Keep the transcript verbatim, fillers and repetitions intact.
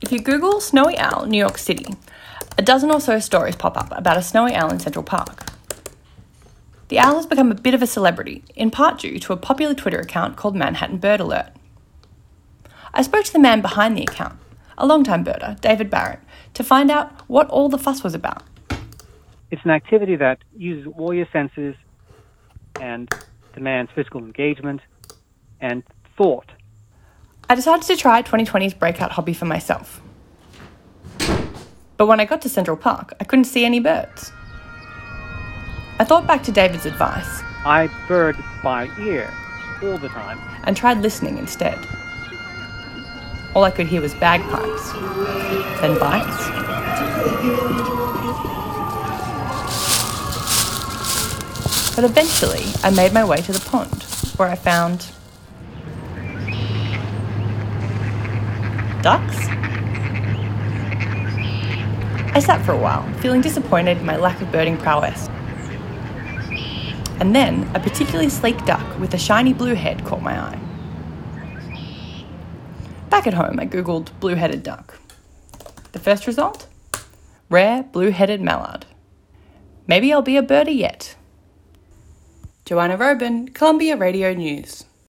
If you Google snowy owl New York City, a dozen or so stories pop up about a snowy owl in Central Park. The owl has become a bit of a celebrity, in part due to a popular Twitter account called Manhattan Bird Alert. I spoke to the man behind the account, a longtime birder, David Barrett, to find out what all the fuss was about. It's an activity that uses all your senses and demands physical engagement and thought. I decided to try twenty twenty's breakout hobby for myself. But when I got to Central Park, I couldn't see any birds. I thought back to David's advice. I bird by ear all the time. And tried listening instead. All I could hear was bagpipes, then bikes. But eventually, I made my way to the pond, where I found ducks? I sat for a while, feeling disappointed in my lack of birding prowess. And then, a particularly sleek duck with a shiny blue head caught my eye. Back at home, I googled blue-headed duck. The first result? Rare blue-headed mallard. Maybe I'll be a birder yet. Joanna Robin, Columbia Radio News.